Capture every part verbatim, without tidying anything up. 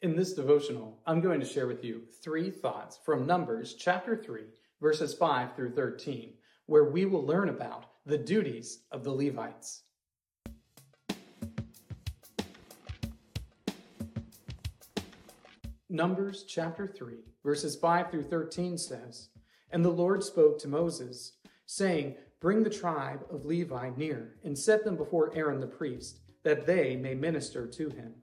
In this devotional, I'm going to share with you three thoughts from Numbers chapter three, verses five through thirteen, where we will learn about the duties of the Levites. Numbers chapter three, verses five through thirteen says, "And the Lord spoke to Moses, saying, Bring the tribe of Levi near, and set them before Aaron the priest, that they may minister to him.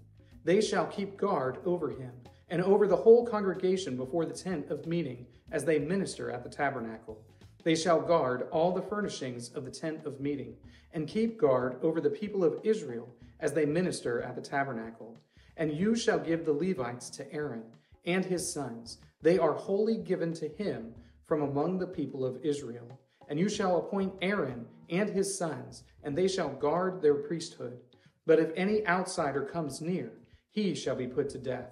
They shall keep guard over him and over the whole congregation before the tent of meeting as they minister at the tabernacle. They shall guard all the furnishings of the tent of meeting and keep guard over the people of Israel as they minister at the tabernacle. And you shall give the Levites to Aaron and his sons. They are wholly given to him from among the people of Israel. And you shall appoint Aaron and his sons, and they shall guard their priesthood. But if any outsider comes near, he shall be put to death.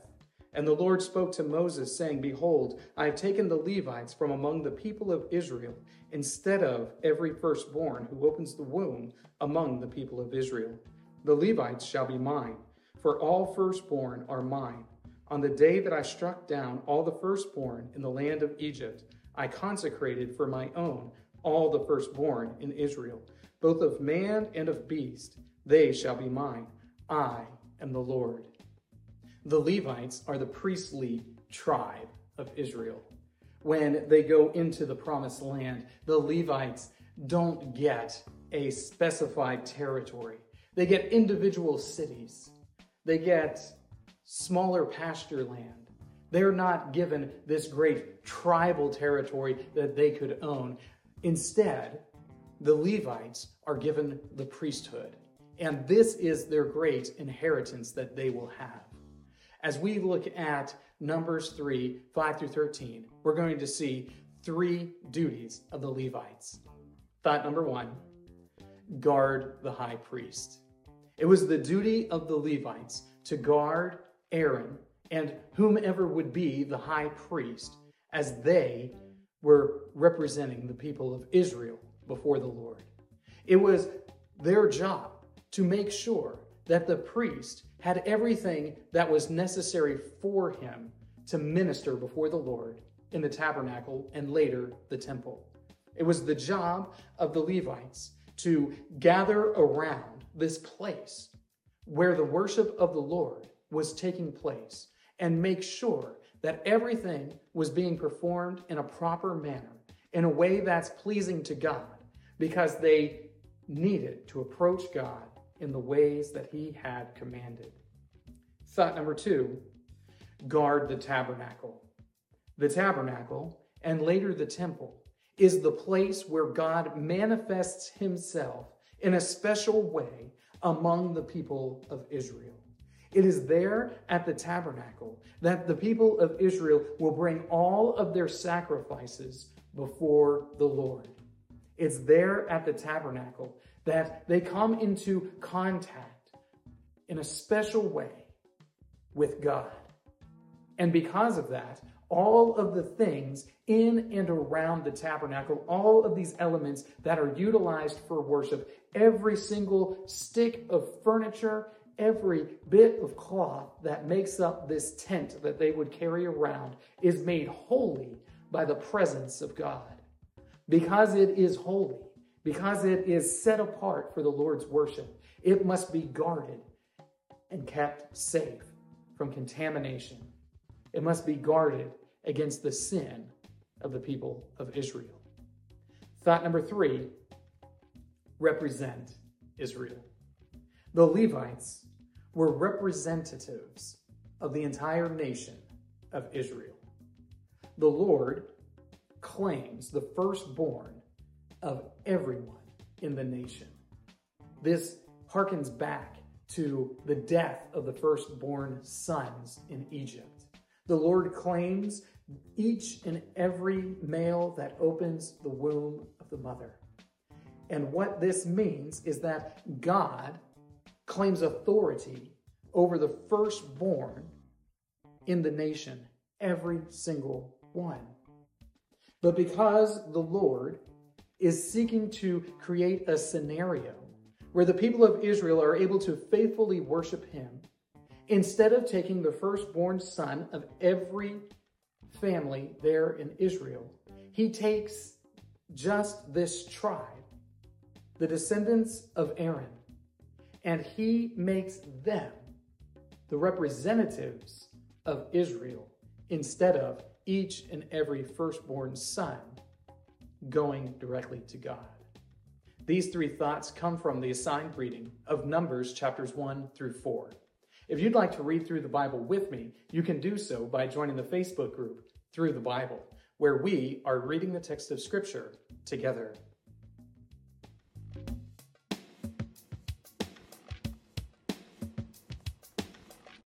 And the Lord spoke to Moses, saying, Behold, I have taken the Levites from among the people of Israel, instead of every firstborn who opens the womb among the people of Israel. The Levites shall be mine, for all firstborn are mine. On the day that I struck down all the firstborn in the land of Egypt, I consecrated for my own all the firstborn in Israel, both of man and of beast. They shall be mine. I am the Lord." The Levites are the priestly tribe of Israel. When they go into the promised land, the Levites don't get a specified territory. They get individual cities. They get smaller pasture land. They're not given this great tribal territory that they could own. Instead, the Levites are given the priesthood, and this is their great inheritance that they will have. As we look at Numbers three, five through thirteen, we're going to see three duties of the Levites. Thought number one, guard the high priest. It was the duty of the Levites to guard Aaron and whomever would be the high priest as they were representing the people of Israel before the Lord. It was their job to make sure that the priest had everything that was necessary for him to minister before the Lord in the tabernacle and later the temple. It was the job of the Levites to gather around this place where the worship of the Lord was taking place and make sure that everything was being performed in a proper manner, in a way that's pleasing to God, because they needed to approach God in the ways that he had commanded. Thought number two, guard the tabernacle. The tabernacle, and later the temple, is the place where God manifests himself in a special way among the people of Israel. It is there at the tabernacle that the people of Israel will bring all of their sacrifices before the Lord. It's there at the tabernacle that they come into contact in a special way with God. And because of that, all of the things in and around the tabernacle, all of these elements that are utilized for worship, every single stick of furniture, every bit of cloth that makes up this tent that they would carry around is made holy by the presence of God. Because it is holy, because it is set apart for the Lord's worship, it must be guarded and kept safe from contamination. It must be guarded against the sin of the people of Israel. Thought number three, represent Israel. The Levites were representatives of the entire nation of Israel. The Lord claims the firstborn of everyone in the nation. This harkens back to the death of the firstborn sons in Egypt. The Lord claims each and every male that opens the womb of the mother. And what this means is that God claims authority over the firstborn in the nation, every single one. But because the Lord is seeking to create a scenario where the people of Israel are able to faithfully worship him instead of taking the firstborn son of every family there in Israel, he takes just this tribe, the descendants of Aaron, and he makes them the representatives of Israel instead of each and every firstborn son going directly to God. These three thoughts come from the assigned reading of Numbers chapters one through four. If you'd like to read through the Bible with me, you can do so by joining the Facebook group Through the Bible, where we are reading the text of Scripture together.